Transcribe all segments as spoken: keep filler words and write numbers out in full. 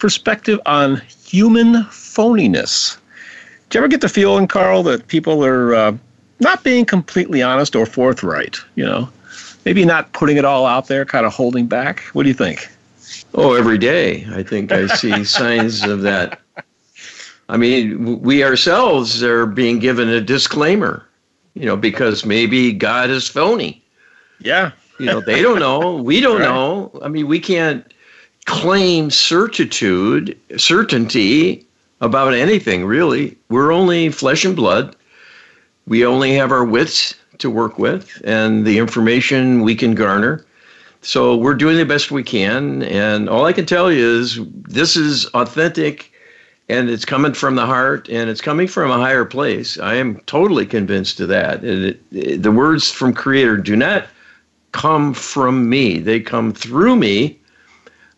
perspective on human phoniness. Do you ever get the feeling, Carl, that people are uh, not being completely honest or forthright? You know, maybe not putting it all out there, kind of holding back. What do you think? Oh, every day. I think I see signs of that. I mean, we ourselves are being given a disclaimer. You know, because maybe God is phony. Yeah. You know, they don't know. We don't right. know. I mean, we can't claim certitude, certainty about anything, really. We're only flesh and blood. We only have our wits to work with and the information we can garner. So we're doing the best we can. And all I can tell you is this is authentic. And it's coming from the heart, and it's coming from a higher place. I am totally convinced of that. And it, it, the words from Creator do not come from me. They come through me,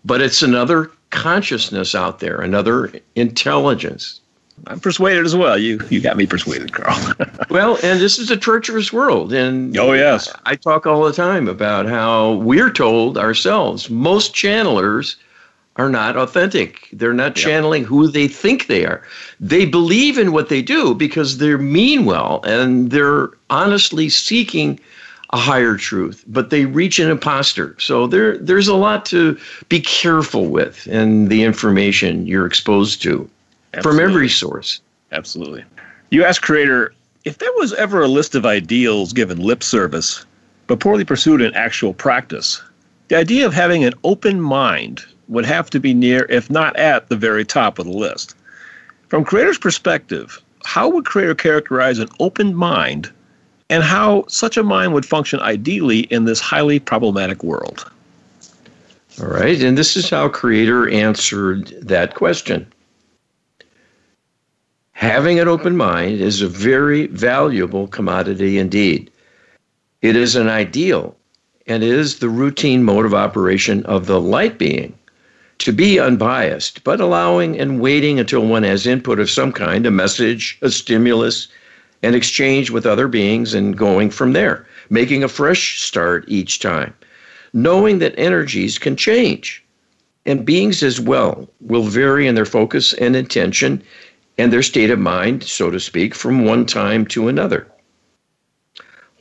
but it's another consciousness out there, another intelligence. I'm persuaded as well. You you got me persuaded, Carl. Well, and this is a treacherous world. And oh, yes. I, I talk all the time about how we're told ourselves, most channelers are not authentic. They're not channeling yeah. who they think they are. They believe in what they do because they mean well, and they're honestly seeking a higher truth, but they reach an imposter. So there, there's a lot to be careful with in the information you're exposed to Absolutely. From every source. Absolutely. You asked Creator, if there was ever a list of ideals given lip service, but poorly pursued in actual practice, the idea of having an open mind would have to be near, if not at, the very top of the list. From Creator's perspective, how would Creator characterize an open mind and how such a mind would function ideally in this highly problematic world? All right, and this is how Creator answered that question. Having an open mind is a very valuable commodity indeed. It is an ideal and is the routine mode of operation of the light being. To be unbiased, but allowing and waiting until one has input of some kind, a message, a stimulus, an exchange with other beings, and going from there, making a fresh start each time, knowing that energies can change, and beings as well will vary in their focus and intention and their state of mind, so to speak, from one time to another.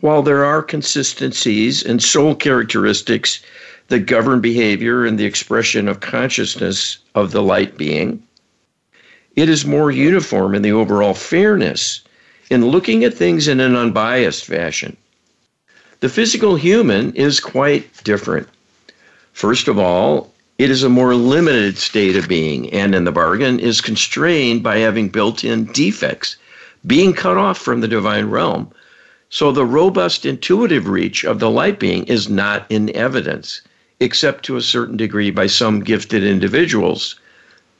While there are consistencies and soul characteristics that govern behavior and the expression of consciousness of the light being, it is more uniform in the overall fairness in looking at things in an unbiased fashion. The physical human is quite different. First of all, it is a more limited state of being and in the bargain is constrained by having built-in defects, being cut off from the divine realm. So the robust intuitive reach of the light being is not in evidence, except to a certain degree by some gifted individuals.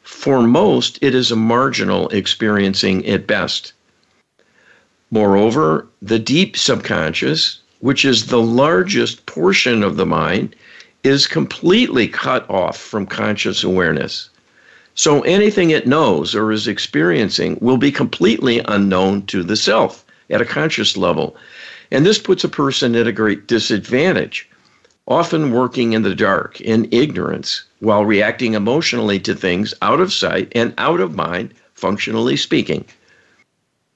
For most, it is a marginal experiencing at best. Moreover, the deep subconscious, which is the largest portion of the mind, is completely cut off from conscious awareness. So anything it knows or is experiencing will be completely unknown to the self at a conscious level. And this puts a person at a great disadvantage, often working in the dark, in ignorance, while reacting emotionally to things out of sight and out of mind, functionally speaking.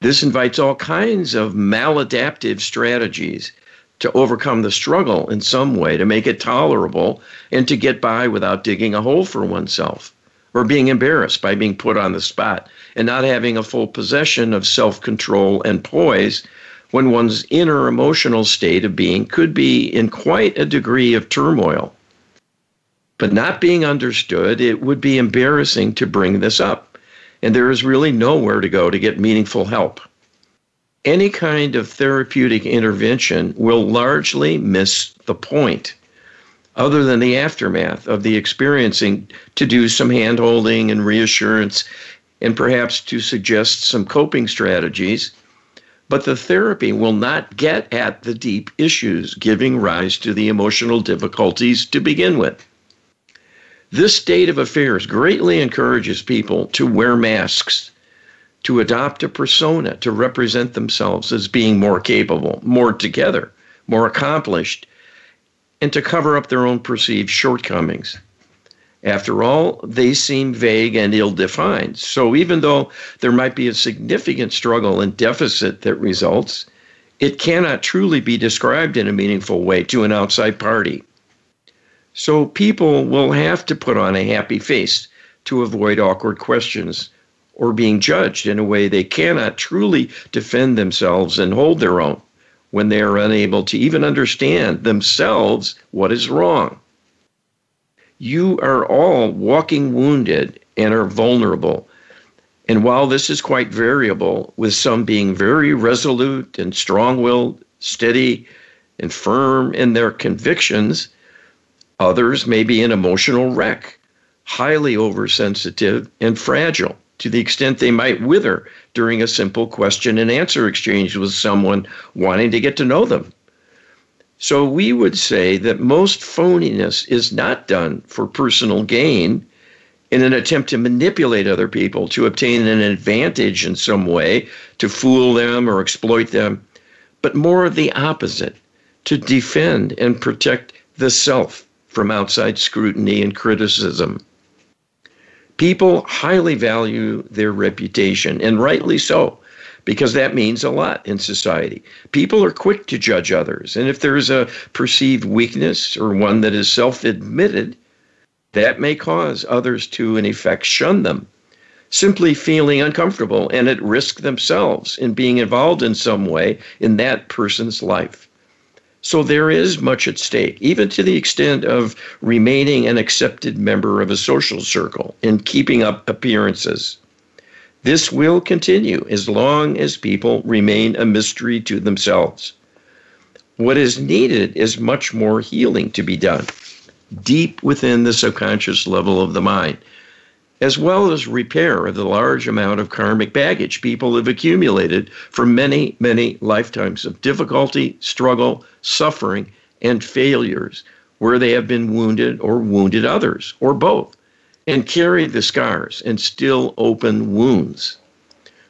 This invites all kinds of maladaptive strategies to overcome the struggle in some way, to make it tolerable and to get by without digging a hole for oneself, or being embarrassed by being put on the spot and not having a full possession of self-control and poise when one's inner emotional state of being could be in quite a degree of turmoil. But not being understood, it would be embarrassing to bring this up, and there is really nowhere to go to get meaningful help. Any kind of therapeutic intervention will largely miss the point other than the aftermath of the experiencing, to do some hand-holding and reassurance and perhaps to suggest some coping strategies. But the therapy will not get at the deep issues giving rise to the emotional difficulties to begin with. This state of affairs greatly encourages people to wear masks, to adopt a persona to represent themselves as being more capable, more together, more accomplished, and to cover up their own perceived shortcomings. After all, they seem vague and ill-defined. So even though there might be a significant struggle and deficit that results, it cannot truly be described in a meaningful way to an outside party. So people will have to put on a happy face to avoid awkward questions or being judged in a way they cannot truly defend themselves and hold their own when they are unable to even understand themselves what is wrong. You are all walking wounded and are vulnerable. And while this is quite variable, with some being very resolute and strong-willed, steady and firm in their convictions, others may be an emotional wreck, highly oversensitive and fragile to the extent they might wither during a simple question and answer exchange with someone wanting to get to know them. So we would say that most phoniness is not done for personal gain in an attempt to manipulate other people, to obtain an advantage in some way, to fool them or exploit them, but more of the opposite, to defend and protect the self from outside scrutiny and criticism. People highly value their reputation, and rightly so, because that means a lot in society. People are quick to judge others, and if there is a perceived weakness or one that is self-admitted, that may cause others to, in effect, shun them, simply feeling uncomfortable and at risk themselves in being involved in some way in that person's life. So there is much at stake, even to the extent of remaining an accepted member of a social circle and keeping up appearances. This will continue as long as people remain a mystery to themselves. What is needed is much more healing to be done, deep within the subconscious level of the mind, as well as repair of the large amount of karmic baggage people have accumulated from many, many lifetimes of difficulty, struggle, suffering, and failures, where they have been wounded or wounded others, or both, and carried the scars and still open wounds.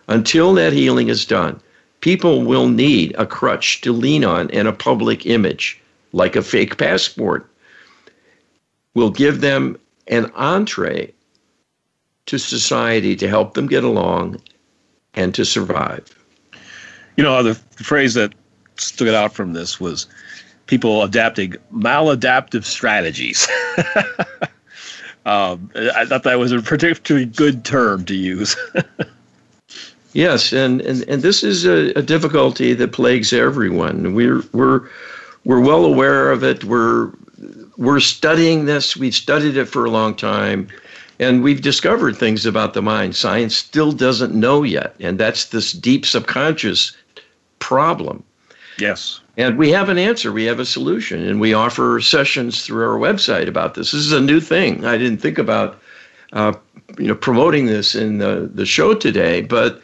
Until that healing is done, people will need a crutch to lean on, and a public image, like a fake passport, will give them an entree to society to help them get along and to survive. You know, the phrase that stuck it out from this was people adapting maladaptive strategies. um, I thought that was a particularly good term to use. Yes, and, and, and this is a, a difficulty that plagues everyone. We're we're we're well aware of it. We're we're studying this. We've studied it for a long time. And we've discovered things about the mind science still doesn't know yet. And that's this deep subconscious problem. Yes. And we have an answer. We have a solution. And we offer sessions through our website about this. This is a new thing. I didn't think about uh, you know, promoting this in the, the show today. But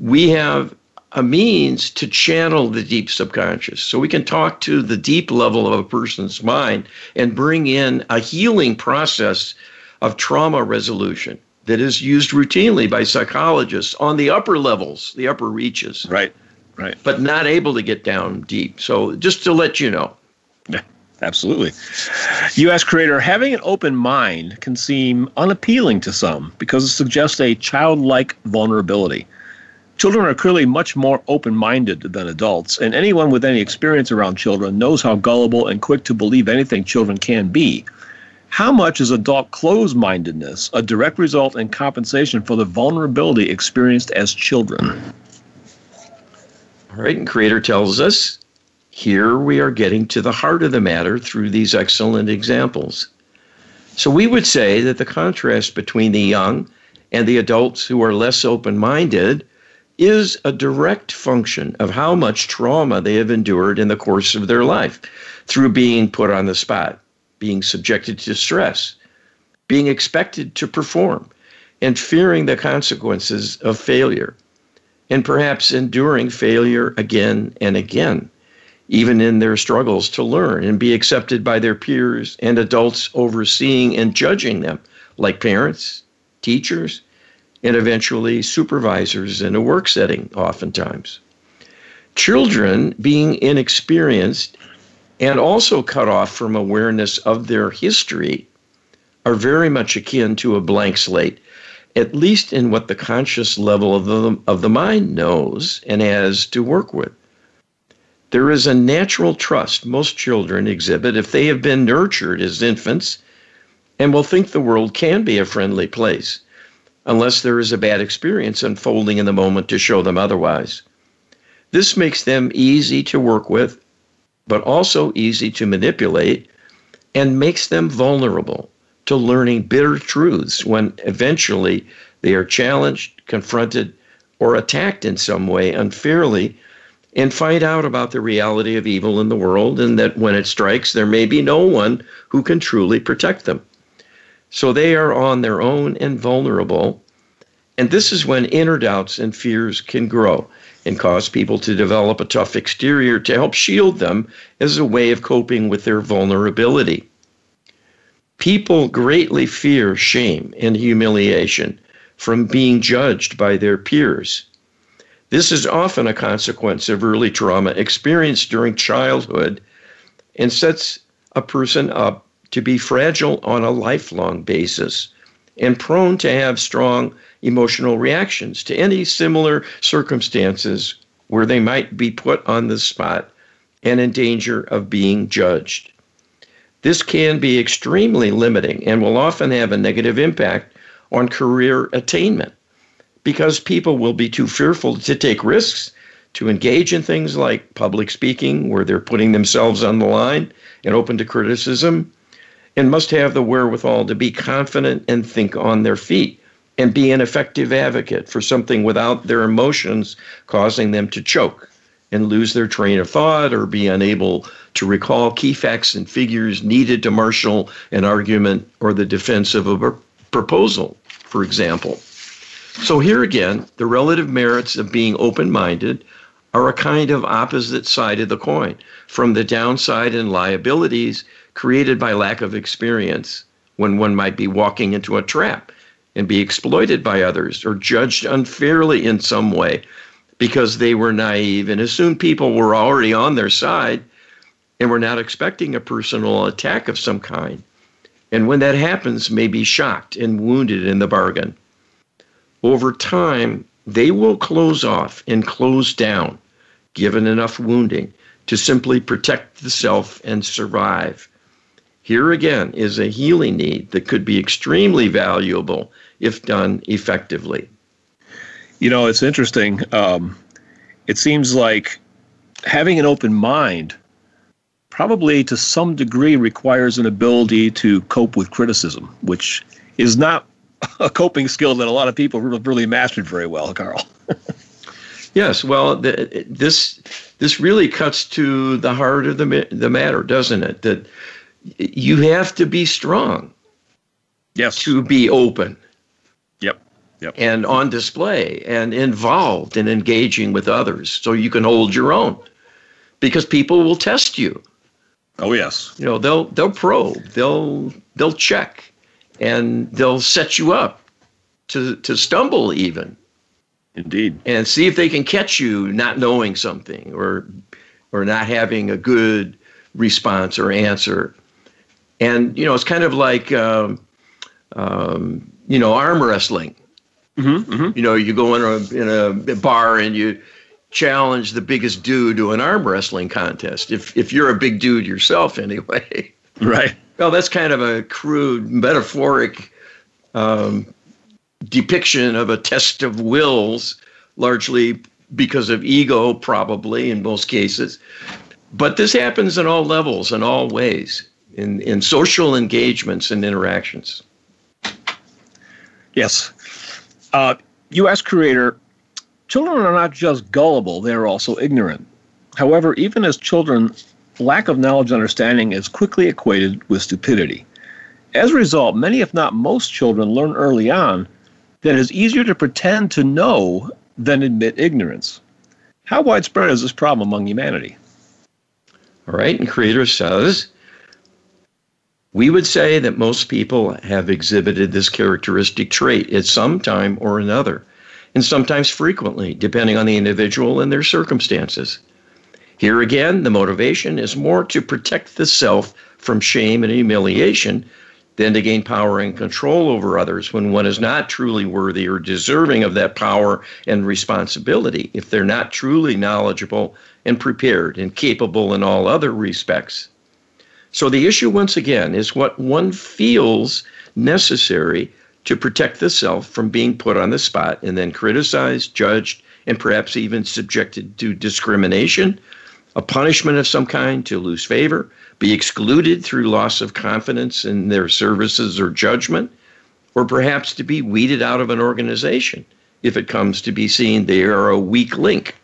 we have a means to channel the deep subconscious. So we can talk to the deep level of a person's mind and bring in a healing process of trauma resolution that is used routinely by psychologists on the upper levels, the upper reaches. Right, right. But not able to get down deep. So just to let you know. Yeah, absolutely. You asked Creator, having an open mind can seem unappealing to some because it suggests a childlike vulnerability. Children are clearly much more open-minded than adults, and anyone with any experience around children knows how gullible and quick to believe anything children can be. How much is adult closed-mindedness a direct result and compensation for the vulnerability experienced as children? All right, and Creator tells us, here we are getting to the heart of the matter through these excellent examples. So we would say that the contrast between the young and the adults who are less open-minded is a direct function of how much trauma they have endured in the course of their life through being put on the spot, being subjected to stress, being expected to perform, and fearing the consequences of failure, and perhaps enduring failure again and again, even in their struggles to learn and be accepted by their peers and adults overseeing and judging them, like parents, teachers, and eventually supervisors in a work setting oftentimes. Children being inexperienced and also cut off from awareness of their history are very much akin to a blank slate, at least in what the conscious level of the, of the mind knows and has to work with. There is a natural trust most children exhibit if they have been nurtured as infants and will think the world can be a friendly place, unless there is a bad experience unfolding in the moment to show them otherwise. This makes them easy to work with, but also easy to manipulate, and makes them vulnerable to learning bitter truths when eventually they are challenged, confronted, or attacked in some way unfairly, and find out about the reality of evil in the world, and that when it strikes, there may be no one who can truly protect them. So they are on their own and vulnerable, and this is when inner doubts and fears can grow and cause people to develop a tough exterior to help shield them as a way of coping with their vulnerability. People greatly fear shame and humiliation from being judged by their peers. This is often a consequence of early trauma experienced during childhood and sets a person up to be fragile on a lifelong basis and prone to have strong emotional reactions to any similar circumstances where they might be put on the spot and in danger of being judged. This can be extremely limiting and will often have a negative impact on career attainment because people will be too fearful to take risks, to engage in things like public speaking where they're putting themselves on the line and open to criticism, and must have the wherewithal to be confident and think on their feet and be an effective advocate for something without their emotions causing them to choke and lose their train of thought or be unable to recall key facts and figures needed to marshal an argument or the defense of a proposal, for example. So here again, the relative merits of being open-minded are a kind of opposite side of the coin from the downside and liabilities created by lack of experience when one might be walking into a trap and be exploited by others or judged unfairly in some way because they were naive and assumed people were already on their side and were not expecting a personal attack of some kind. And when that happens, may be shocked and wounded in the bargain. Over time, they will close off and close down, given enough wounding, to simply protect the self and survive. Here again is a healing need that could be extremely valuable if done effectively. You know, it's interesting. Um, it seems like having an open mind probably to some degree requires an ability to cope with criticism, which is not a coping skill that a lot of people really mastered very well, Carl. Yes, well, the, this this really cuts to the heart of the the matter, doesn't it? That you have to be strong. Yes. To be open. Yep. Yep. And on display and involved in engaging with others, so you can hold your own, because people will test you. Oh yes. You know, they'll they'll probe, they'll they'll check, and they'll set you up to to stumble even. Indeed. And see if they can catch you not knowing something or or not having a good response or answer. And, you know, it's kind of like, um, um, you know, arm wrestling. Mm-hmm, mm-hmm. You know, you go in a, in a bar and you challenge the biggest dude to an arm wrestling contest, if if you're a big dude yourself anyway. Right. Well, that's kind of a crude, metaphoric um depiction of a test of wills, largely because of ego, probably in most cases. But this happens in all levels, in all ways, in, in social engagements and interactions. Yes. Uh, you asked Creator, children are not just gullible, they are also ignorant. However, even as children lack of knowledge and understanding is quickly equated with stupidity. As a result, many, if not most, children learn early on that it is easier to pretend to know than admit ignorance. How widespread is this problem among humanity? All right, and Creator says, we would say that most people have exhibited this characteristic trait at some time or another, and sometimes frequently, depending on the individual and their circumstances. Here again, the motivation is more to protect the self from shame and humiliation than to gain power and control over others when one is not truly worthy or deserving of that power and responsibility, if they're not truly knowledgeable and prepared and capable in all other respects. So the issue, once again, is what one feels necessary to protect the self from being put on the spot and then criticized, judged, and perhaps even subjected to discrimination, a punishment of some kind, to lose favor, be excluded through loss of confidence in their services or judgment, or perhaps to be weeded out of an organization if it comes to be seen they are a weak link.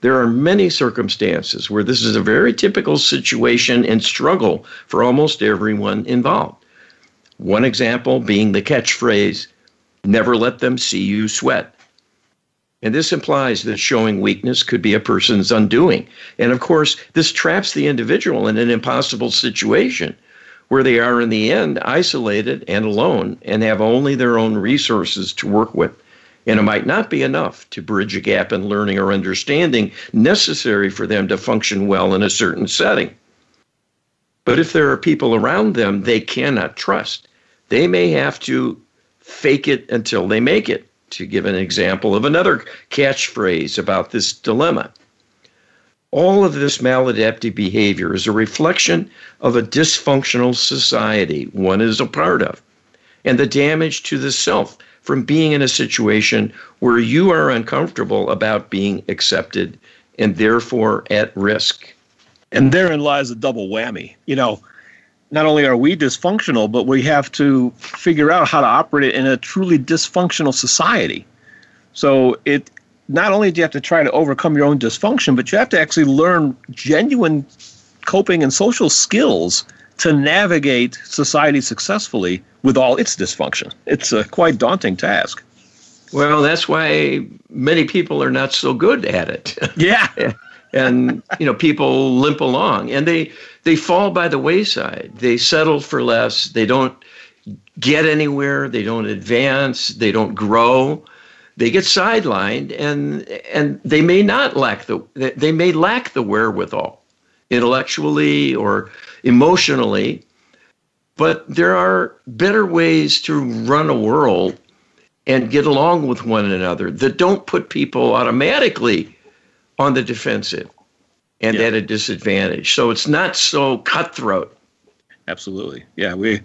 There are many circumstances where this is a very typical situation and struggle for almost everyone involved. One example being the catchphrase, never let them see you sweat. And this implies that showing weakness could be a person's undoing. And of course, this traps the individual in an impossible situation where they are in the end isolated and alone and have only their own resources to work with. And it might not be enough to bridge a gap in learning or understanding necessary for them to function well in a certain setting. But if there are people around them they cannot trust, they may have to fake it until they make it, to give an example of another catchphrase about this dilemma. All of this maladaptive behavior is a reflection of a dysfunctional society one is a part of, and the damage to the self from being in a situation where you are uncomfortable about being accepted and therefore at risk. And therein lies a double whammy. You know, not only are we dysfunctional, but we have to figure out how to operate in a truly dysfunctional society. So it not only do you have to try to overcome your own dysfunction, but you have to actually learn genuine coping and social skills to navigate society successfully with all its dysfunction. It's a quite daunting task. Well, that's why many people are not so good at it. Yeah. And, you know, people limp along and they, they fall by the wayside. They settle for less. They don't get anywhere. They don't advance. They don't grow. They get sidelined and and they may not lack the they may lack the wherewithal intellectually or emotionally, but there are better ways to run a world and get along with one another that don't put people automatically on the defensive and yeah. at a disadvantage. So it's not so cutthroat. Absolutely. Yeah, we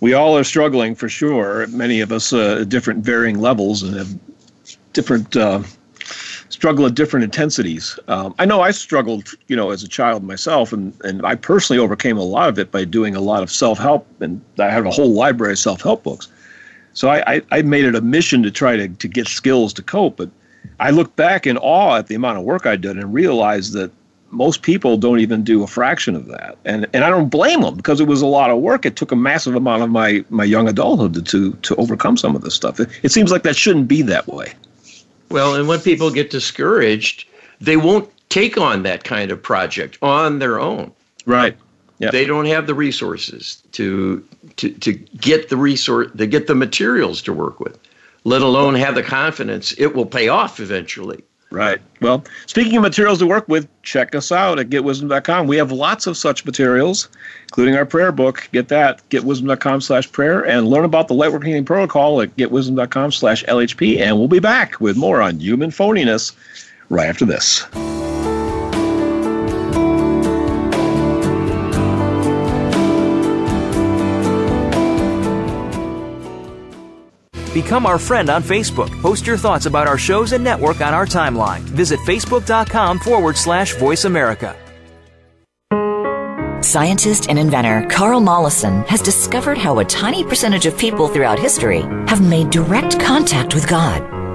we all are struggling for sure. Many of us uh, at different varying levels and have different uh, struggle at different intensities. Um, I know I struggled, you know, as a child myself, and, and I personally overcame a lot of it by doing a lot of self-help, and I had a whole library of self-help books. So I, I, I made it a mission to try to, to get skills to cope, but I look back in awe at the amount of work I did and realized that most people don't even do a fraction of that. And and I don't blame them because it was a lot of work. It took a massive amount of my, my young adulthood to, to overcome some of this stuff. It, it seems like that shouldn't be that way. Well, and when people get discouraged, they won't take on that kind of project on their own. Right. Yep. They don't have the resources to to to get the resource to get the materials to work with, let alone have the confidence it will pay off eventually. Right. Well, speaking of materials to work with, check us out at Get Wisdom dot com. We have lots of such materials, including our prayer book. Get that, Get Wisdom dot com slash prayer, and learn about the Lightworker Healing Protocol at Get Wisdom dot com slash L H P. And we'll be back with more on human phoniness right after this. Become our friend on Facebook. Post your thoughts about our shows and network on our timeline. Visit Facebook.com forward slash Voice America. Scientist and inventor Carl Mollison has discovered how a tiny percentage of people throughout history have made direct contact with God.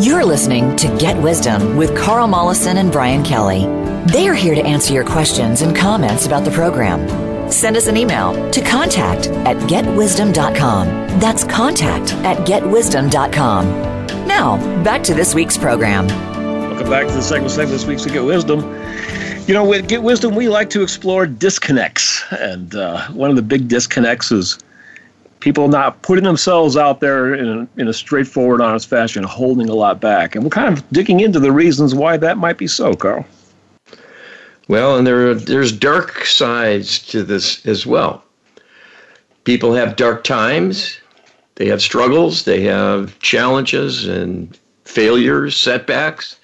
You're listening to Get Wisdom with Carl Mollison and Brian Kelly. They are here to answer your questions and comments about the program. Send us an email to contact at Get Wisdom dot com. That's contact at Get Wisdom dot com. Now, back to this week's program. Welcome back to the second segment this week's Get Wisdom. You know, with Get Wisdom, we like to explore disconnects. And uh, one of the big disconnects is people not putting themselves out there in a, in a straightforward, honest fashion, holding a lot back. And we're kind of digging into the reasons why that might be so, Carl. Well, and there are, there's dark sides to this as well. People have dark times. They have struggles. They have challenges and failures, setbacks,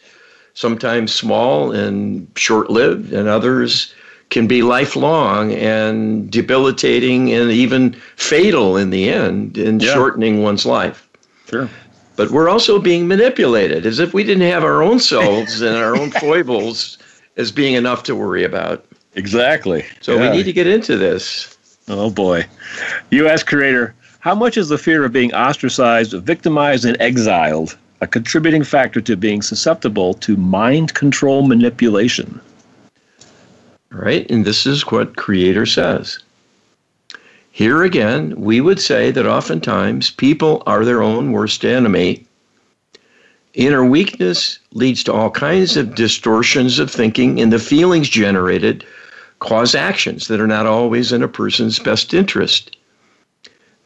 sometimes small and short-lived, and others can be lifelong and debilitating and even fatal in the end in yeah. shortening one's life. Sure. But we're also being manipulated as if we didn't have our own selves and our own foibles as being enough to worry about. Exactly. So yeah. we need to get into this. Oh, boy. You ask Creator, how much is the fear of being ostracized, victimized, and exiled a contributing factor to being susceptible to mind control manipulation? Right, and this is what Creator says. Here again, we would say that oftentimes people are their own worst enemy. Inner weakness leads to all kinds of distortions of thinking, and the feelings generated cause actions that are not always in a person's best interest.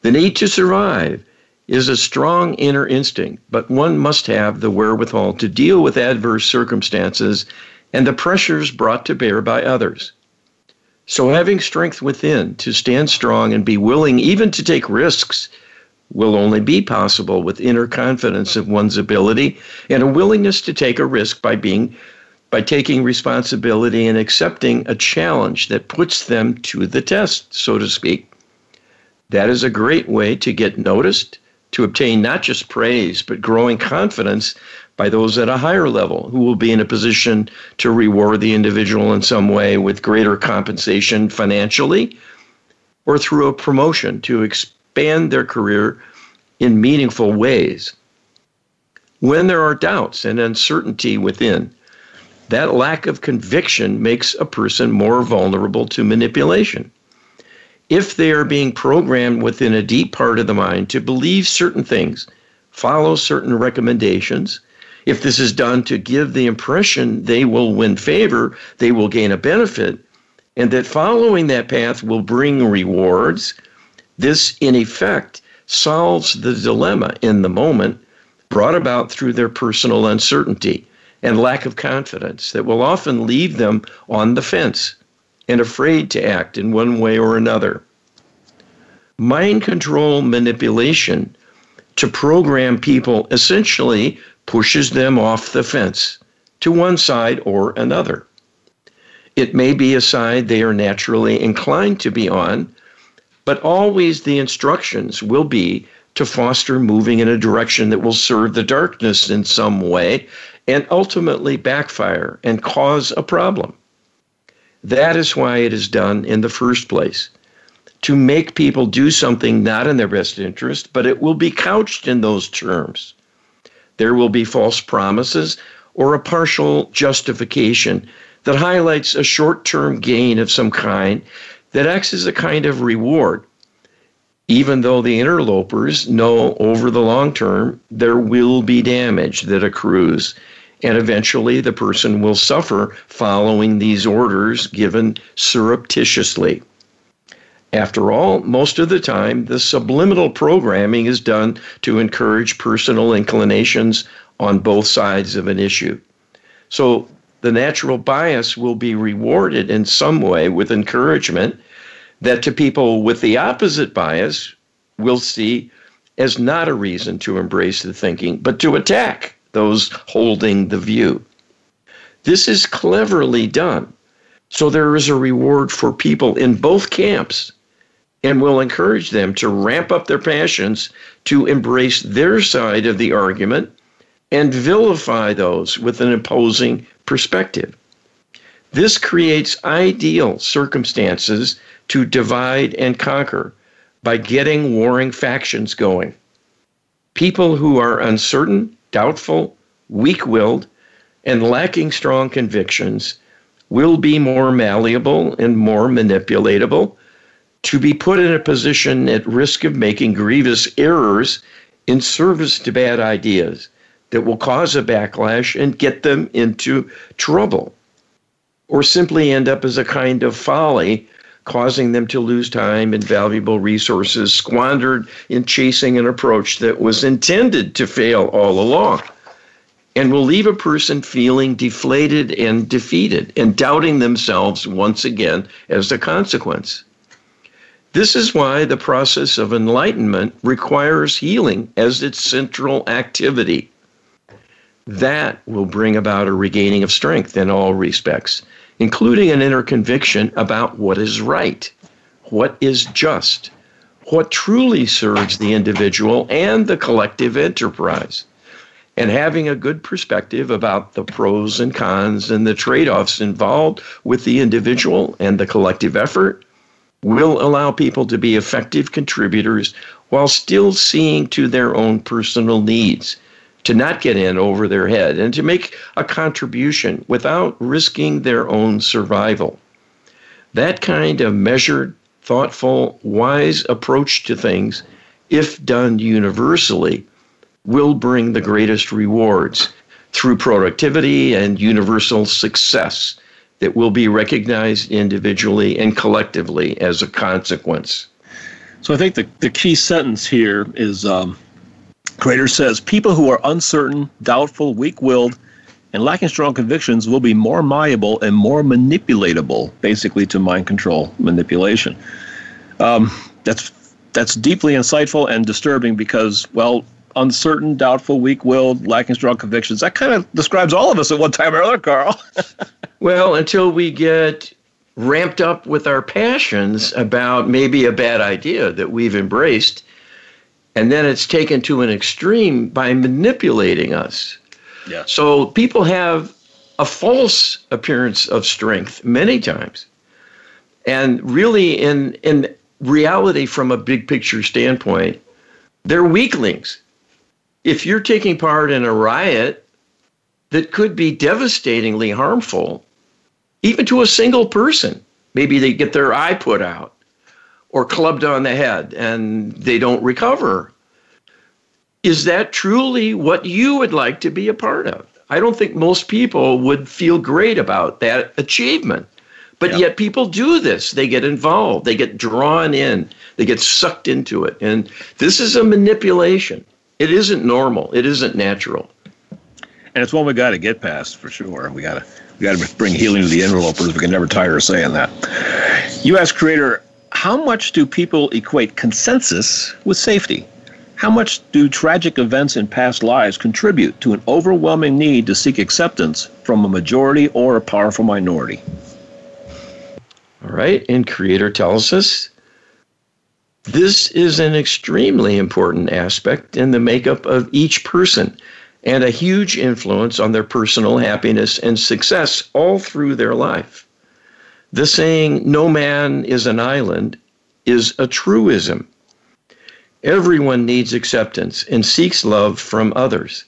The need to survive is a strong inner instinct, but one must have the wherewithal to deal with adverse circumstances and the pressures brought to bear by others. So having strength within to stand strong and be willing even to take risks will only be possible with inner confidence of one's ability and a willingness to take a risk by being, by taking responsibility and accepting a challenge that puts them to the test, so to speak. That is a great way to get noticed, to obtain not just praise, but growing confidence by those at a higher level who will be in a position to reward the individual in some way with greater compensation financially or through a promotion to expand their career in meaningful ways. When there are doubts and uncertainty within, that lack of conviction makes a person more vulnerable to manipulation. If they are being programmed within a deep part of the mind to believe certain things, follow certain recommendations, if this is done to give the impression they will win favor, they will gain a benefit, and that following that path will bring rewards, this, in effect, solves the dilemma in the moment brought about through their personal uncertainty and lack of confidence that will often leave them on the fence and afraid to act in one way or another. Mind control manipulation to program people essentially pushes them off the fence to one side or another. It may be a side they are naturally inclined to be on, but always the instructions will be to foster moving in a direction that will serve the darkness in some way and ultimately backfire and cause a problem. That is why it is done in the first place, to make people do something not in their best interest, but it will be couched in those terms. There will be false promises or a partial justification that highlights a short-term gain of some kind that acts as a kind of reward. even though the interlopers know over the long term there will be damage that accrues, and eventually the person will suffer following these orders given surreptitiously. After all, most of the time, the subliminal programming is done to encourage personal inclinations on both sides of an issue. So the natural bias will be rewarded in some way with encouragement that to people with the opposite bias will see as not a reason to embrace the thinking, but to attack those holding the view. This is cleverly done. So there is a reward for people in both camps, and will encourage them to ramp up their passions to embrace their side of the argument and vilify those with an opposing perspective. This creates ideal circumstances to divide and conquer by getting warring factions going. People who are uncertain, doubtful, weak-willed, and lacking strong convictions will be more malleable and more manipulatable, to be put in a position at risk of making grievous errors in service to bad ideas that will cause a backlash and get them into trouble, or simply end up as a kind of folly, causing them to lose time and valuable resources squandered in chasing an approach that was intended to fail all along, and will leave a person feeling deflated and defeated and doubting themselves once again as a consequence. This is why the process of enlightenment requires healing as its central activity. That will bring about a regaining of strength in all respects, including an inner conviction about what is right, what is just, what truly serves the individual and the collective enterprise, and having a good perspective about the pros and cons and the trade-offs involved with the individual and the collective effort will allow people to be effective contributors while still seeing to their own personal needs, to not get in over their head, and to make a contribution without risking their own survival. That kind of measured, thoughtful, wise approach to things, if done universally, will bring the greatest rewards through productivity and universal success that will be recognized individually and collectively as a consequence. So I think the, the key sentence here is, um, Creator says, people who are uncertain, doubtful, weak-willed, and lacking strong convictions will be more malleable and more manipulatable, basically to mind control manipulation. Um, that's that's deeply insightful and disturbing because, well, uncertain, doubtful, weak-willed, lacking strong convictions. That kind of describes all of us at one time or another, Carl. Well, until we get ramped up with our passions about maybe a bad idea that we've embraced, and then it's taken to an extreme by manipulating us. Yeah. So people have a false appearance of strength many times. And really, in, in reality, from a big picture standpoint, they're weaklings. If you're taking part in a riot that could be devastatingly harmful, even to a single person, maybe they get their eye put out or clubbed on the head and they don't recover. Is that truly what you would like to be a part of? I don't think most people would feel great about that achievement. But yeah. Yet people do this. They get involved. They get drawn in. They get sucked into it. And this is a manipulation. It isn't normal. It isn't natural. And it's one we got to get past for sure. We got to we got to bring healing to the interlopers. We can never tire of saying that. You asked Creator, how much do people equate consensus with safety? How much do tragic events in past lives contribute to an overwhelming need to seek acceptance from a majority or a powerful minority? All right, and Creator tells us this is an extremely important aspect in the makeup of each person and a huge influence on their personal happiness and success all through their life. The saying, no man is an island, is a truism. Everyone needs acceptance and seeks love from others.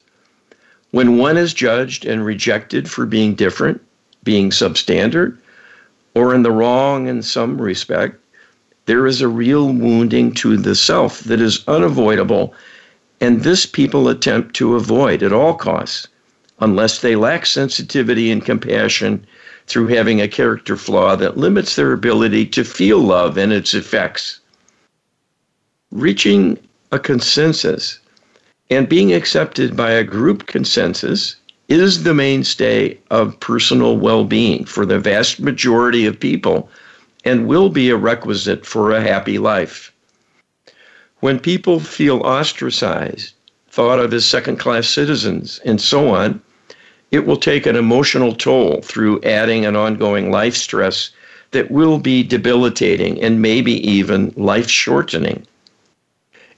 When one is judged and rejected for being different, being substandard, or in the wrong in some respect, There is a real wounding to the self that is unavoidable, and this people attempt to avoid at all costs, unless they lack sensitivity and compassion through having a character flaw that limits their ability to feel love and its effects. Reaching a consensus and being accepted by a group consensus is the mainstay of personal well-being for the vast majority of people and will be a requisite for a happy life. When people feel ostracized, thought of as second-class citizens, and so on, it will take an emotional toll through adding an ongoing life stress that will be debilitating and maybe even life-shortening.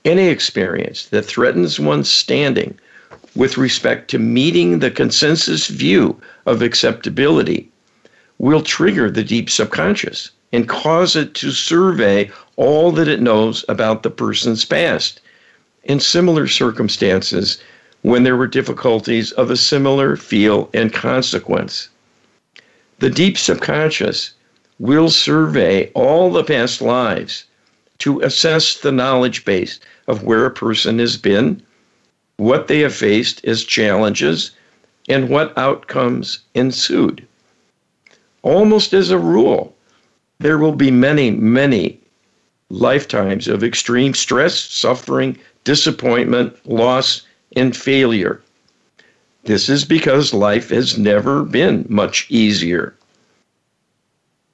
Any experience that threatens one's standing with respect to meeting the consensus view of acceptability will trigger the deep subconscious and cause it to survey all that it knows about the person's past. In similar circumstances, when there were difficulties of a similar feel and consequence, the deep subconscious will survey all the past lives to assess the knowledge base of where a person has been, what they have faced as challenges, and what outcomes ensued. Almost as a rule, there will be many, many lifetimes of extreme stress, suffering, disappointment, loss, and failure. This is because life has never been much easier.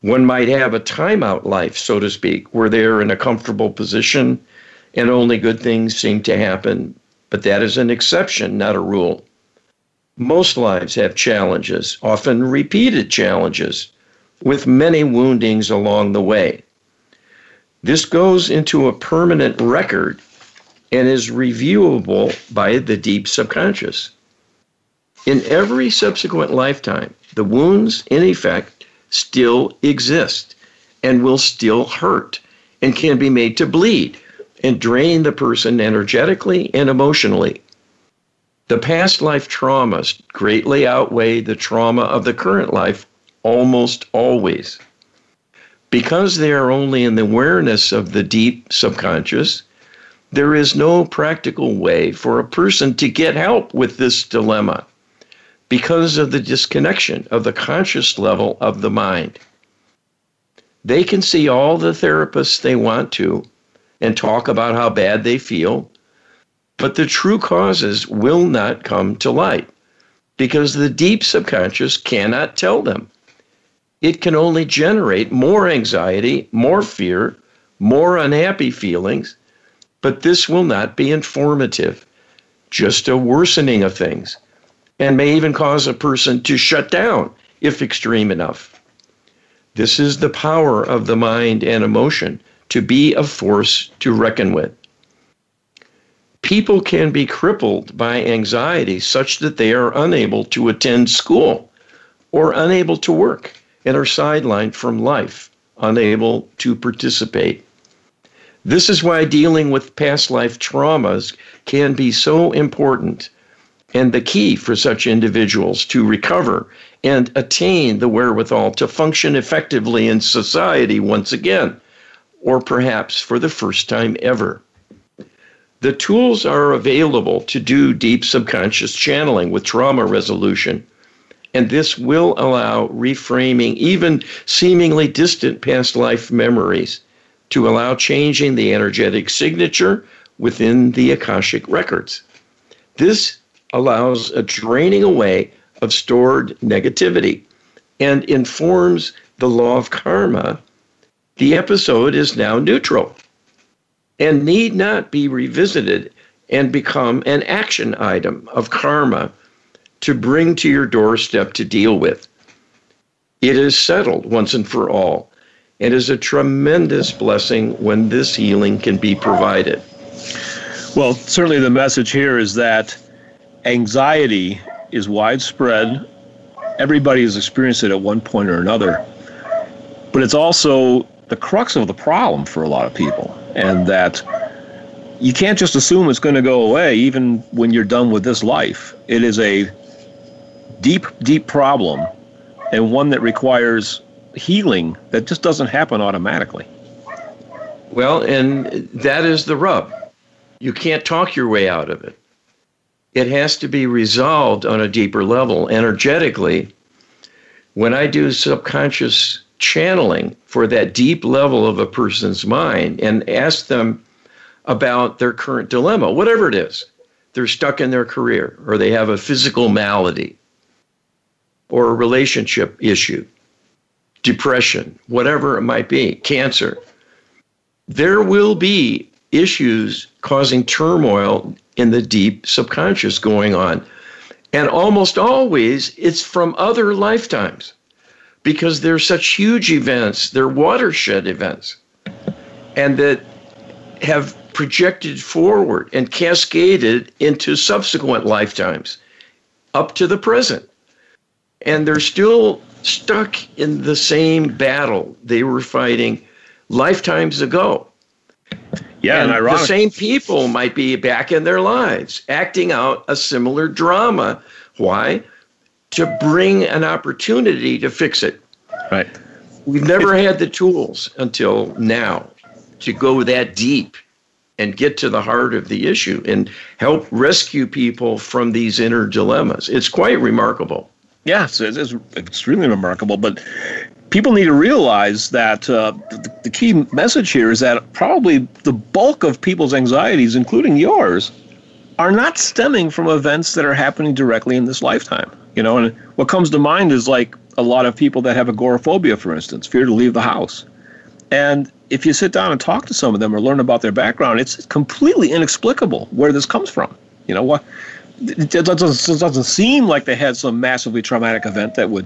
One might have a timeout life, so to speak, where they're in a comfortable position and only good things seem to happen, but that is an exception, not a rule. Most lives have challenges, often repeated challenges, with many woundings along the way. This goes into a permanent record and is reviewable by the deep subconscious. In every subsequent lifetime, the wounds, in effect, still exist and will still hurt and can be made to bleed and drain the person energetically and emotionally. The past life traumas greatly outweigh the trauma of the current life almost always. Because they are only in the awareness of the deep subconscious, there is no practical way for a person to get help with this dilemma because of the disconnection of the conscious level of the mind. They can see all the therapists they want to and talk about how bad they feel, but the true causes will not come to light because the deep subconscious cannot tell them. It can only generate more anxiety, more fear, more unhappy feelings, but this will not be informative, just a worsening of things, and may even cause a person to shut down if extreme enough. This is the power of the mind and emotion to be a force to reckon with. People can be crippled by anxiety such that they are unable to attend school or unable to work and are sidelined from life, unable to participate. This is why dealing with past life traumas can be so important and the key for such individuals to recover and attain the wherewithal to function effectively in society once again, or perhaps for the first time ever. The tools are available to do deep subconscious channeling with trauma resolution, and this will allow reframing even seemingly distant past life memories to allow changing the energetic signature within the Akashic records. This allows a draining away of stored negativity and informs the law of karma. The episode is now neutral and need not be revisited and become an action item of karma to bring to your doorstep to deal with. It is settled once and for all. It is a tremendous blessing when this healing can be provided. Well, certainly the message here is that anxiety is widespread. Everybody has experienced it at one point or another. But it's also the crux of the problem for a lot of people, and that you can't just assume it's going to go away even when you're done with this life. It is a deep, deep problem, and one that requires healing that just doesn't happen automatically. Well, and that is the rub. You can't talk your way out of it. It has to be resolved on a deeper level, energetically. When I do subconscious channeling for that deep level of a person's mind and ask them about their current dilemma, whatever it is, they're stuck in their career, or they have a physical malady, or a relationship issue, depression, whatever it might be, cancer, there will be issues causing turmoil in the deep subconscious going on. And almost always it's from other lifetimes, because they're such huge events, they're watershed events, and that have projected forward and cascaded into subsequent lifetimes up to the present. And they're still stuck in the same battle they were fighting lifetimes ago. Yeah, and, and the same people might be back in their lives acting out a similar drama. Why? To bring an opportunity to fix it. Right. We've never had the tools until now to go that deep and get to the heart of the issue and help rescue people from these inner dilemmas. It's quite remarkable. Yeah, it's, it's extremely remarkable, but people need to realize that uh, the, the key message here is that probably the bulk of people's anxieties, including yours, are not stemming from events that are happening directly in this lifetime. You know, and what comes to mind is like a lot of people that have agoraphobia, for instance, fear to leave the house. And if you sit down and talk to some of them or learn about their background, it's completely inexplicable where this comes from. You know, what? It doesn't, it doesn't seem like they had some massively traumatic event that would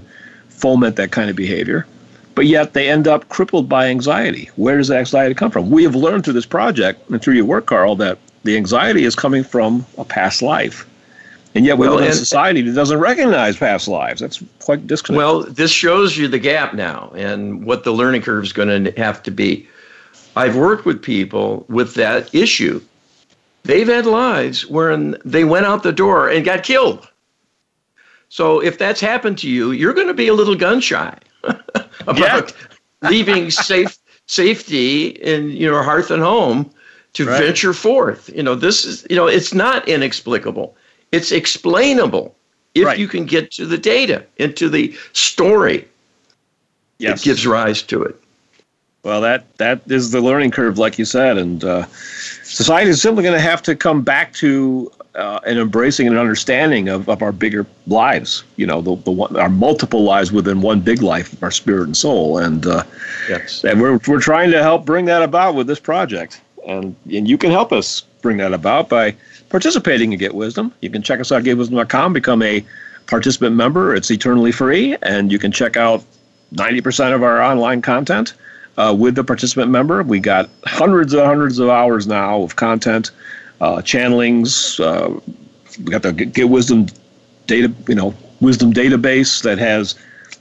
foment that kind of behavior, but yet they end up crippled by anxiety. Where does that anxiety come from? We have learned through this project and through your work, Carl, that the anxiety is coming from a past life. And yet we well, live in a society that doesn't recognize past lives. That's quite disconnected. Well, this shows you the gap now and what the learning curve is going to have to be. I've worked with people with that issue. They've had lives wherein they went out the door and got killed. So if that's happened to you, you're going to be a little gun shy about leaving safe safety in your hearth and home to right. venture forth. You know, this is, you know, it's not inexplicable. It's explainable if right. you can get to the data, into the story yes. that gives rise to it. Well, that, that is the learning curve, like you said, and uh, society is simply going to have to come back to uh, an embracing and an understanding of, of our bigger lives, you know, the, the one, our multiple lives within one big life, our spirit and soul, and uh, yes. and we're we're trying to help bring that about with this project, and and you can help us bring that about by participating in Get Wisdom. You can check us out at Get Wisdom dot com, become a participant member. It's eternally free, and you can check out ninety percent of our online content. Uh, with the participant member, we got hundreds and hundreds of hours now of content, uh, channelings. Uh, we got the Get Wisdom data, you know, wisdom database that has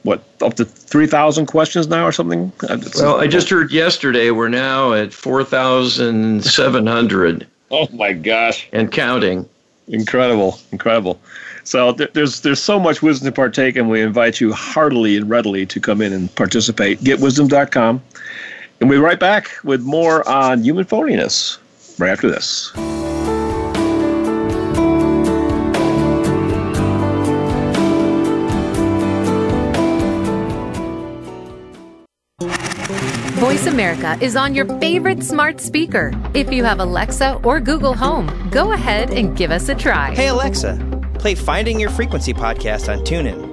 what up to three thousand questions now or something. Well, I just heard yesterday we're now at four thousand seven hundred. Oh my gosh! And counting. Incredible, incredible. So th- there's there's so much wisdom to partake, and we invite you heartily and readily to come in and participate. Get Wisdom dot com. And we'll be right back with more on human phoniness right after this. Voice America is on your favorite smart speaker. If you have Alexa or Google Home, go ahead and give us a try. Hey, Alexa. Play Finding Your Frequency podcast on TuneIn.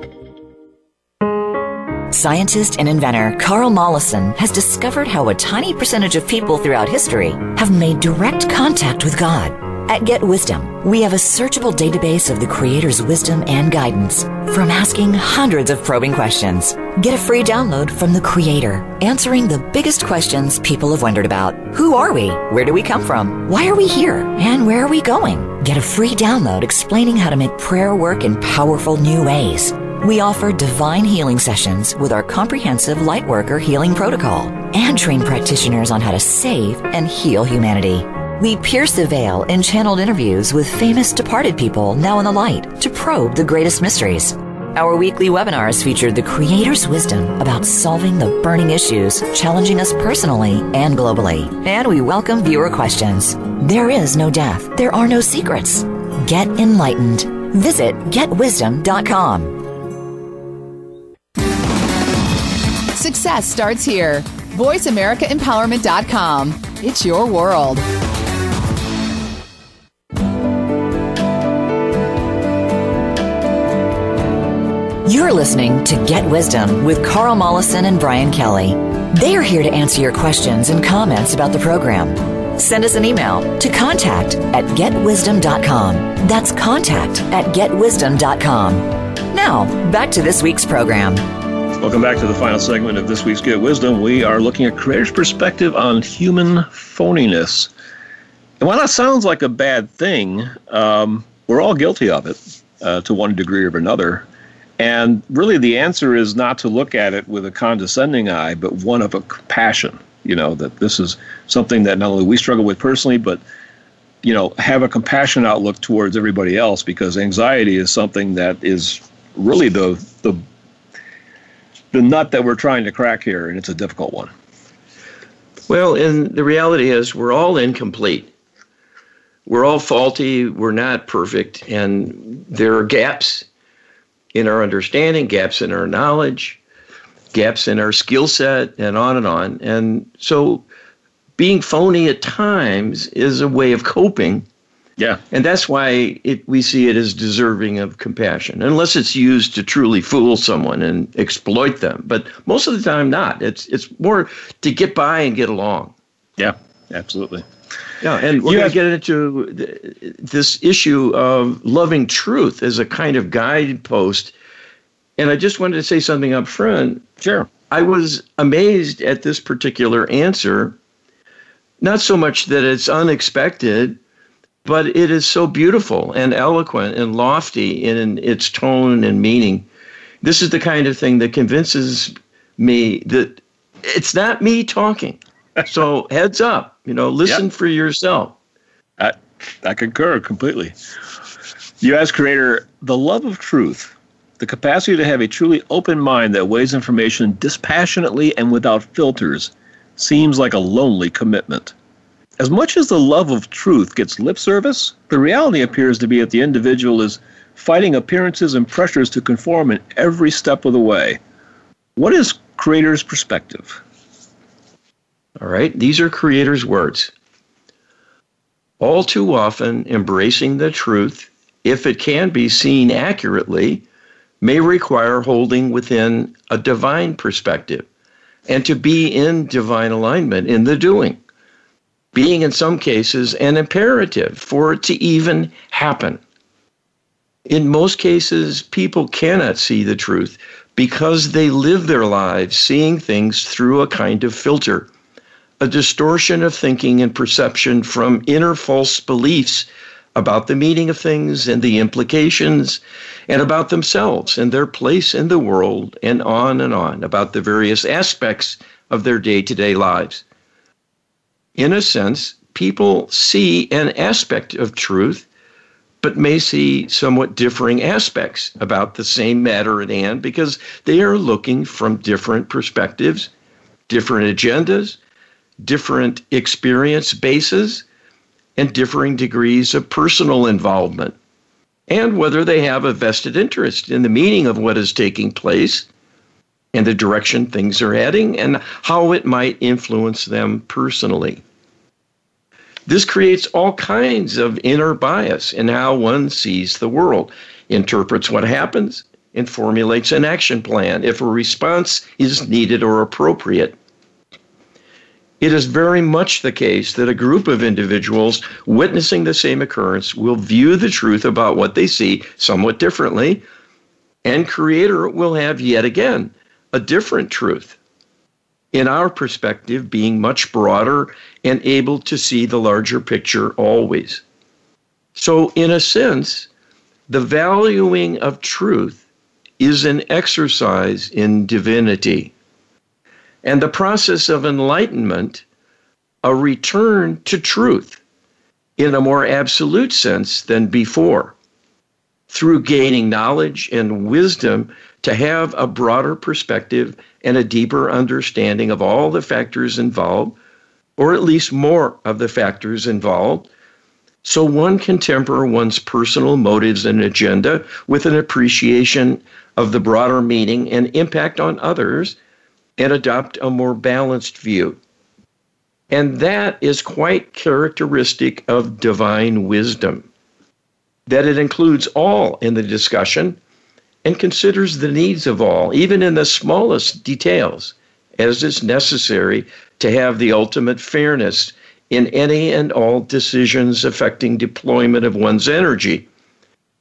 Scientist and inventor Carl Mollison has discovered how a tiny percentage of people throughout history have made direct contact with God. At Get Wisdom, we have a searchable database of the Creator's wisdom and guidance from asking hundreds of probing questions. Get a free download from the Creator, answering the biggest questions people have wondered about. Who are we? Where do we come from? Why are we here? And where are we going? Get a free download explaining how to make prayer work in powerful new ways. We offer divine healing sessions with our comprehensive Lightworker Healing Protocol and train practitioners on how to save and heal humanity. We pierce the veil in channeled interviews with famous departed people now in the light to probe the greatest mysteries. Our weekly webinars featured the Creator's wisdom about solving the burning issues challenging us personally and globally. And we welcome viewer questions. There is no death. There are no secrets. Get enlightened. Visit Get Wisdom dot com. Success starts here. Voice America Empowerment dot com. It's your world. You're listening to Get Wisdom with Carl Mollison and Brian Kelly. They are here to answer your questions and comments about the program. Send us an email to contact at Get Wisdom dot com. That's contact at Get Wisdom dot com. Now, back to this week's program. Welcome back to the final segment of this week's Get Wisdom. We are looking at Creator's perspective on human phoniness. And while that sounds like a bad thing, um, we're all guilty of it uh, to one degree or another. And really the answer is not to look at it with a condescending eye, but one of a compassion, you know, that this is something that not only we struggle with personally, but, you know, have a compassion outlook towards everybody else, because anxiety is something that is really the the, the nut that we're trying to crack here, and it's a difficult one. Well, and the reality is we're all incomplete. We're all faulty. We're not perfect. And there are gaps in our understanding, gaps in our knowledge, gaps in our skill set, and on and on. And so being phony at times is a way of coping. Yeah. And that's why it, we see it as deserving of compassion, unless it's used to truly fool someone and exploit them. But most of the time not. It's it's more to get by and get along. Yeah, absolutely. Yeah, and we're going to get into th- this issue of loving truth as a kind of guidepost. And I just wanted to say something up front. Sure. I was amazed at this particular answer, not so much that it's unexpected, but it is so beautiful and eloquent and lofty in its tone and meaning. This is the kind of thing that convinces me that it's not me talking. So heads up, you know, listen yep. for yourself. I, I concur completely. You ask Creator, the love of truth, the capacity to have a truly open mind that weighs information dispassionately and without filters, seems like a lonely commitment. As much as the love of truth gets lip service, the reality appears to be that the individual is fighting appearances and pressures to conform in every step of the way. What is Creator's perspective? All right, these are Creator's words. All too often, embracing the truth, if it can be seen accurately, may require holding within a divine perspective and to be in divine alignment in the doing, being in some cases an imperative for it to even happen. In most cases, people cannot see the truth because they live their lives seeing things through a kind of filter, a distortion of thinking and perception from inner false beliefs about the meaning of things and the implications and about themselves and their place in the world and on and on about the various aspects of their day-to-day lives. In a sense, people see an aspect of truth, but may see somewhat differing aspects about the same matter at hand because they are looking from different perspectives, different agendas, different experience bases, and differing degrees of personal involvement, and whether they have a vested interest in the meaning of what is taking place and the direction things are heading and how it might influence them personally. This creates all kinds of inner bias in how one sees the world, interprets what happens, and formulates an action plan if a response is needed or appropriate. It is very much the case that a group of individuals witnessing the same occurrence will view the truth about what they see somewhat differently, and Creator will have yet again a different truth, in our perspective being much broader and able to see the larger picture always. So in a sense, the valuing of truth is an exercise in divinity, and the process of enlightenment, a return to truth in a more absolute sense than before. through gaining knowledge and wisdom to have a broader perspective and a deeper understanding of all the factors involved, or at least more of the factors involved, so one can temper one's personal motives and agenda with an appreciation of the broader meaning and impact on others and adopt a more balanced view. And that is quite characteristic of divine wisdom, that it includes all in the discussion and considers the needs of all, even in the smallest details, as is necessary to have the ultimate fairness in any and all decisions affecting deployment of one's energy,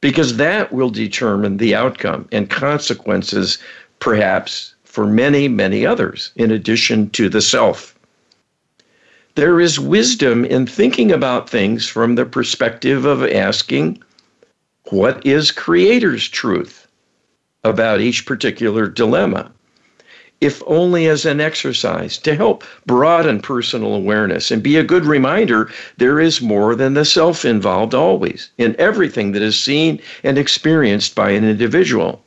because that will determine the outcome and consequences, perhaps, for many, many others, in addition to the self. There is wisdom in thinking about things from the perspective of asking, what is Creator's truth about each particular dilemma? If only as an exercise to help broaden personal awareness and be a good reminder, there is more than the self involved always in everything that is seen and experienced by an individual.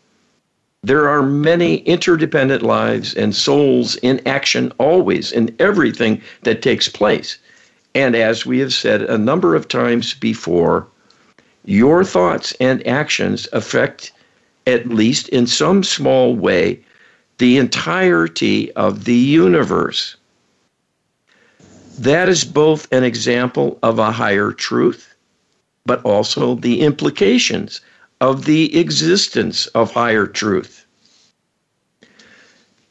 There are many interdependent lives and souls in action always in everything that takes place. And as we have said a number of times before, your thoughts and actions affect, at least in some small way, the entirety of the universe. That is both an example of a higher truth, but also the implications of the existence of higher truth.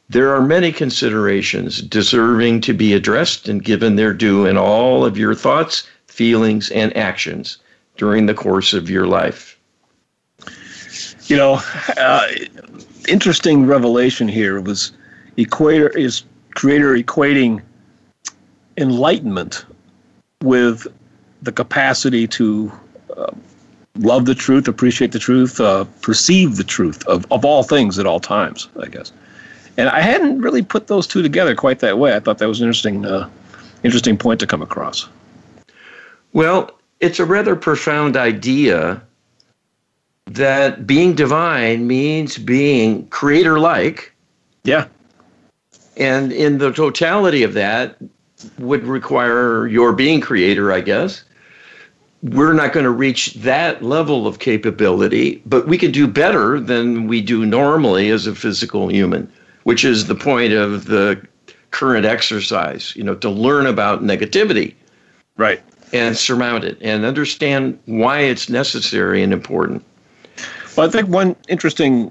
There are many considerations deserving to be addressed and given their due in all of your thoughts, feelings, and actions during the course of your life. You know, uh, interesting revelation here was equator is Creator equating enlightenment with the capacity to Uh, love the truth, appreciate the truth, uh, perceive the truth of, of all things at all times, I guess. And I hadn't really put those two together quite that way. I thought that was an interesting, uh, interesting point to come across. Well, it's a rather profound idea that being divine means being Creator-like. Yeah. And in the totality of that would require your being Creator, I guess. We're not going to reach that level of capability, but we can do better than we do normally as a physical human, which is the point of the current exercise, you know, to learn about negativity. Right. And surmount it and understand why it's necessary and important. Well, I think one interesting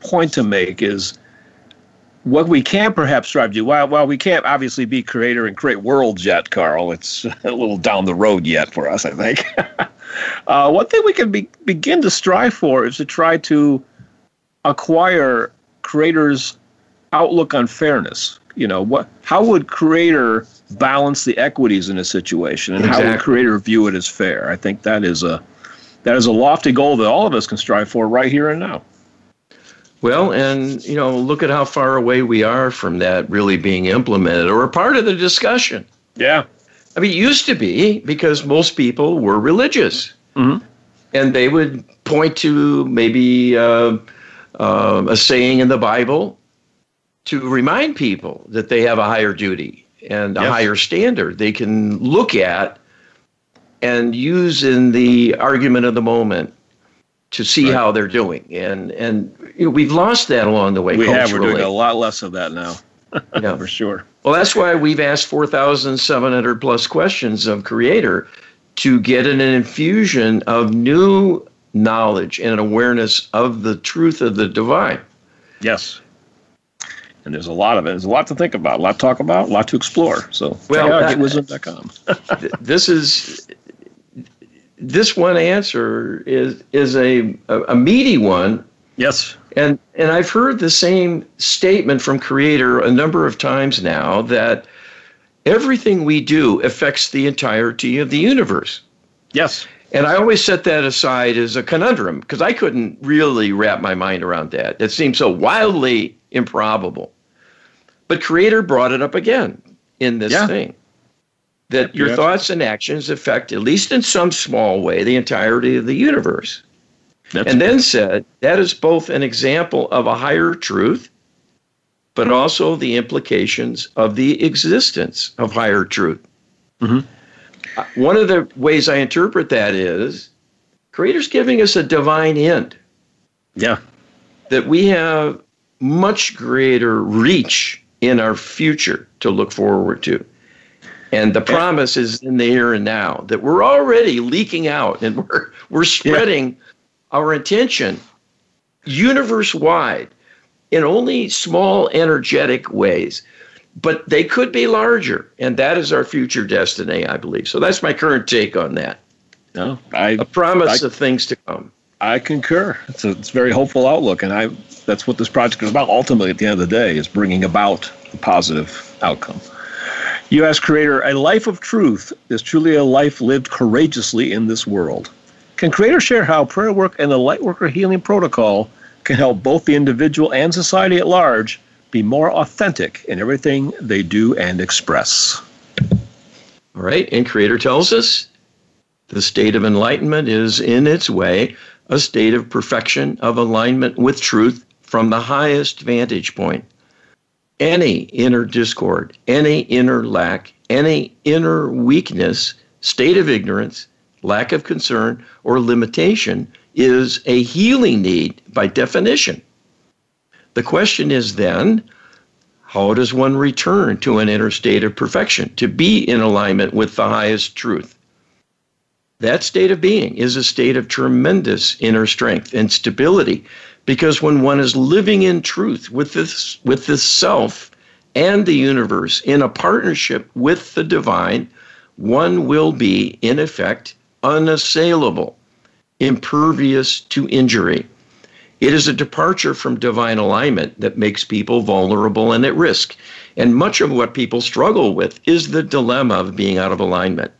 point to make is what we can perhaps strive to do, while, while we can't obviously be Creator and create worlds yet, Carl, it's a little down the road yet for us, I think. uh, one thing we can be, begin to strive for is to try to acquire Creator's outlook on fairness. You know, what? How would Creator balance the equities in a situation, and exactly. How would Creator view it as fair? I think that is a that is a lofty goal that all of us can strive for right here and now. Well, and, you know, look at how far away we are from that really being implemented or a part of the discussion. Yeah. I mean, it used to be because most people were religious. Mm-hmm. And they would point to maybe uh, uh, a saying in the Bible to remind people that they have a higher duty and a yes. higher standard they can look at and use in the argument of the moment to see right. how they're doing. And, and you know, we've lost that along the way. We culturally. have. We're doing a lot less of that now, yeah. for sure. Well, that's why we've asked four thousand seven hundred plus questions of Creator to get an infusion of new knowledge and awareness of the truth of the divine. Yes. And there's a lot of it. There's a lot to think about, a lot to talk about, a lot to explore. So well, check out Get Wisdom dot com. th- this is... This one answer is is a, a, a meaty one. Yes. And and I've heard the same statement from Creator a number of times now, that everything we do affects the entirety of the universe. Yes. And I always set that aside as a conundrum because I couldn't really wrap my mind around that. It seemed so wildly improbable. But Creator brought it up again in this yeah. thing. That your thoughts and actions affect, at least in some small way, the entirety of the universe. That's and then said, that is both an example of a higher truth, but also the implications of the existence of higher truth. Mm-hmm. One of the ways I interpret that is, Creator's giving us a divine end. Yeah. That we have much greater reach in our future to look forward to. And the promise is in the here and now, that we're already leaking out and we're we're spreading yeah. our intention universe-wide in only small, energetic ways. But they could be larger, and that is our future destiny, I believe. So that's my current take on that. No, I, a promise I, of things to come. I concur. It's a, it's a very hopeful outlook, and I that's what this project is about ultimately at the end of the day, is bringing about a positive outcome. You ask Creator, a life of truth is truly a life lived courageously in this world. Can Creator share how prayer work and the Lightworker Healing Protocol can help both the individual and society at large be more authentic in everything they do and express? All right, and Creator tells us the state of enlightenment is, in its way, a state of perfection, of alignment with truth from the highest vantage point. Any inner discord, any inner lack, any inner weakness, state of ignorance, lack of concern, or limitation is a healing need by definition. The question is then, how does one return to an inner state of perfection, to be in alignment with the highest truth? That state of being is a state of tremendous inner strength and stability, because when one is living in truth with this, with this self and the universe in a partnership with the divine, one will be, in effect, unassailable, impervious to injury. It is a departure from divine alignment that makes people vulnerable and at risk. And much of what people struggle with is the dilemma of being out of alignment.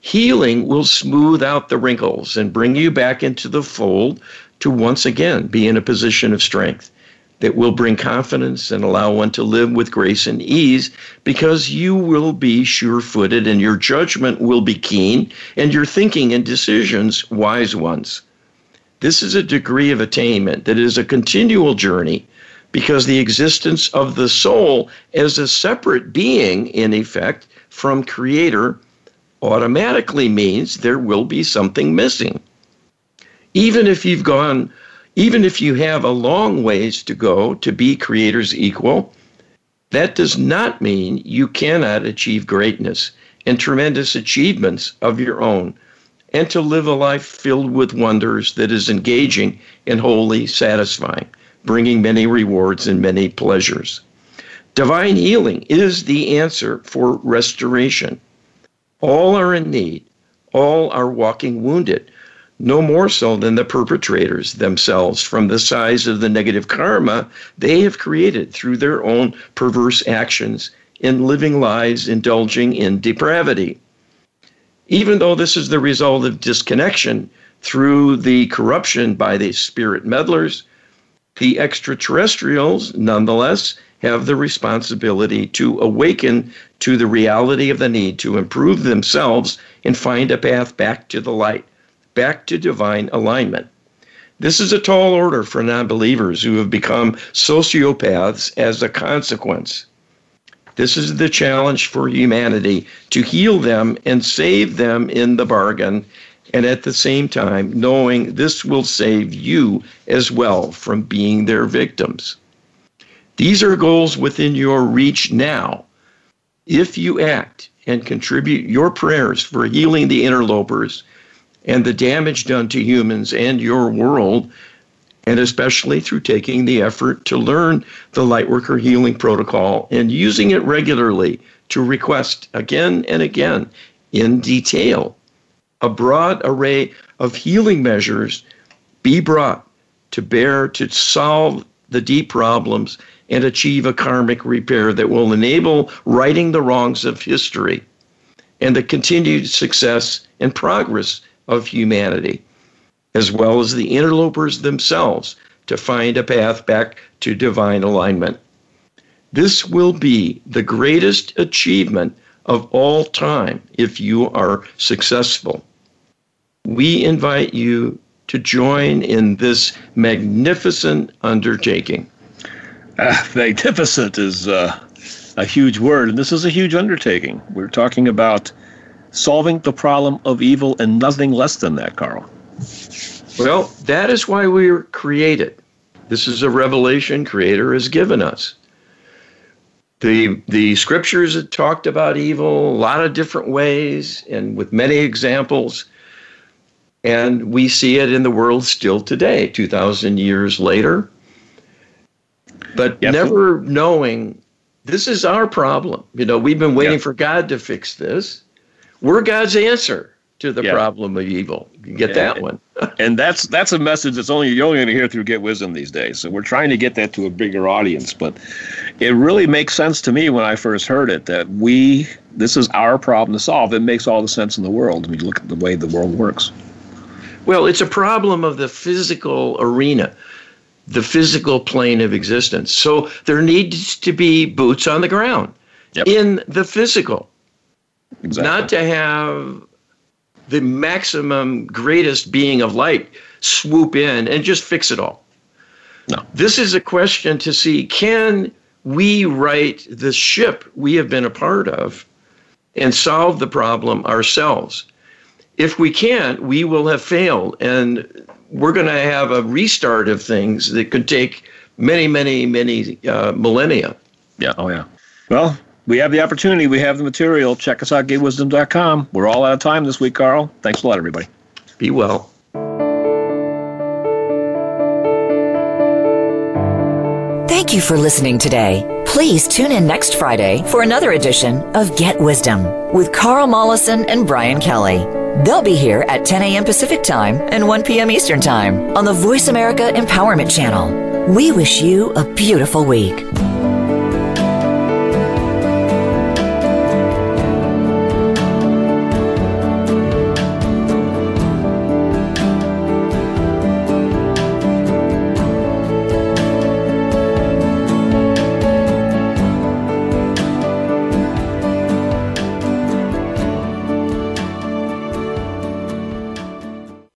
Healing will smooth out the wrinkles and bring you back into the fold to once again be in a position of strength that will bring confidence and allow one to live with grace and ease, because you will be sure-footed and your judgment will be keen and your thinking and decisions wise ones. This is a degree of attainment that is a continual journey, because the existence of the soul as a separate being, in effect, from Creator automatically means there will be something missing. Even if you've gone, even if you have a long ways to go to be Creator's equal, that does not mean you cannot achieve greatness and tremendous achievements of your own, and to live a life filled with wonders that is engaging and wholly satisfying, bringing many rewards and many pleasures. Divine healing is the answer for restoration. All are in need. All are walking wounded, no more so than the perpetrators themselves, from the size of the negative karma they have created through their own perverse actions in living lives indulging in depravity. Even though this is the result of disconnection through the corruption by the spirit meddlers, the extraterrestrials nonetheless have the responsibility to awaken to the reality of the need to improve themselves and find a path back to the light, back to divine alignment. This is a tall order for non-believers who have become sociopaths as a consequence. This is the challenge for humanity, to heal them and save them in the bargain, and at the same time knowing this will save you as well from being their victims. These are goals within your reach now. If you act and contribute your prayers for healing the interlopers and the damage done to humans and your world, and especially through taking the effort to learn the Lightworker Healing Protocol and using it regularly to request again and again in detail, a broad array of healing measures be brought to bear to solve the deep problems and achieve a karmic repair that will enable righting the wrongs of history and the continued success and progress of humanity, as well as the interlopers themselves, to find a path back to divine alignment. This will be the greatest achievement of all time if you are successful. We invite you to join in this magnificent undertaking? Uh, magnificent is uh, a huge word, and this is a huge undertaking. We're talking about solving the problem of evil and nothing less than that, Carl. Well, that is why we were created. This is a revelation Creator has given us. The, the scriptures have talked about evil a lot of different ways and with many examples. And we see it in the world still today, two thousand years later. But yep. never knowing this is our problem. You know, we've been waiting yep. for God to fix this. We're God's answer to the yep. problem of evil. You get yeah, that one. And that's that's a message that's only you're only going to hear through Get Wisdom these days. So we're trying to get that to a bigger audience. But it really makes sense to me when I first heard it that we this is our problem to solve. It makes all the sense in the world when you look at the way the world works. Well, it's a problem of the physical arena, the physical plane of existence. So there needs to be boots on the ground yep. in the physical. Exactly. Not to have the maximum greatest being of light swoop in and just fix it all. No. This is a question to see, can we right the ship we have been a part of and solve the problem ourselves? If we can't, we will have failed, and we're going to have a restart of things that could take many, many, many uh, millennia. Yeah. Oh, yeah. Well, we have the opportunity. We have the material. Check us out, Get Wisdom dot com. We're all out of time this week, Carl. Thanks a lot, everybody. Be well. Thank you for listening today. Please tune in next Friday for another edition of Get Wisdom with Carl Mollison and Brian Kelly. They'll be here at ten a.m. Pacific Time and one p.m. Eastern Time on the Voice America Empowerment Channel. We wish you a beautiful week.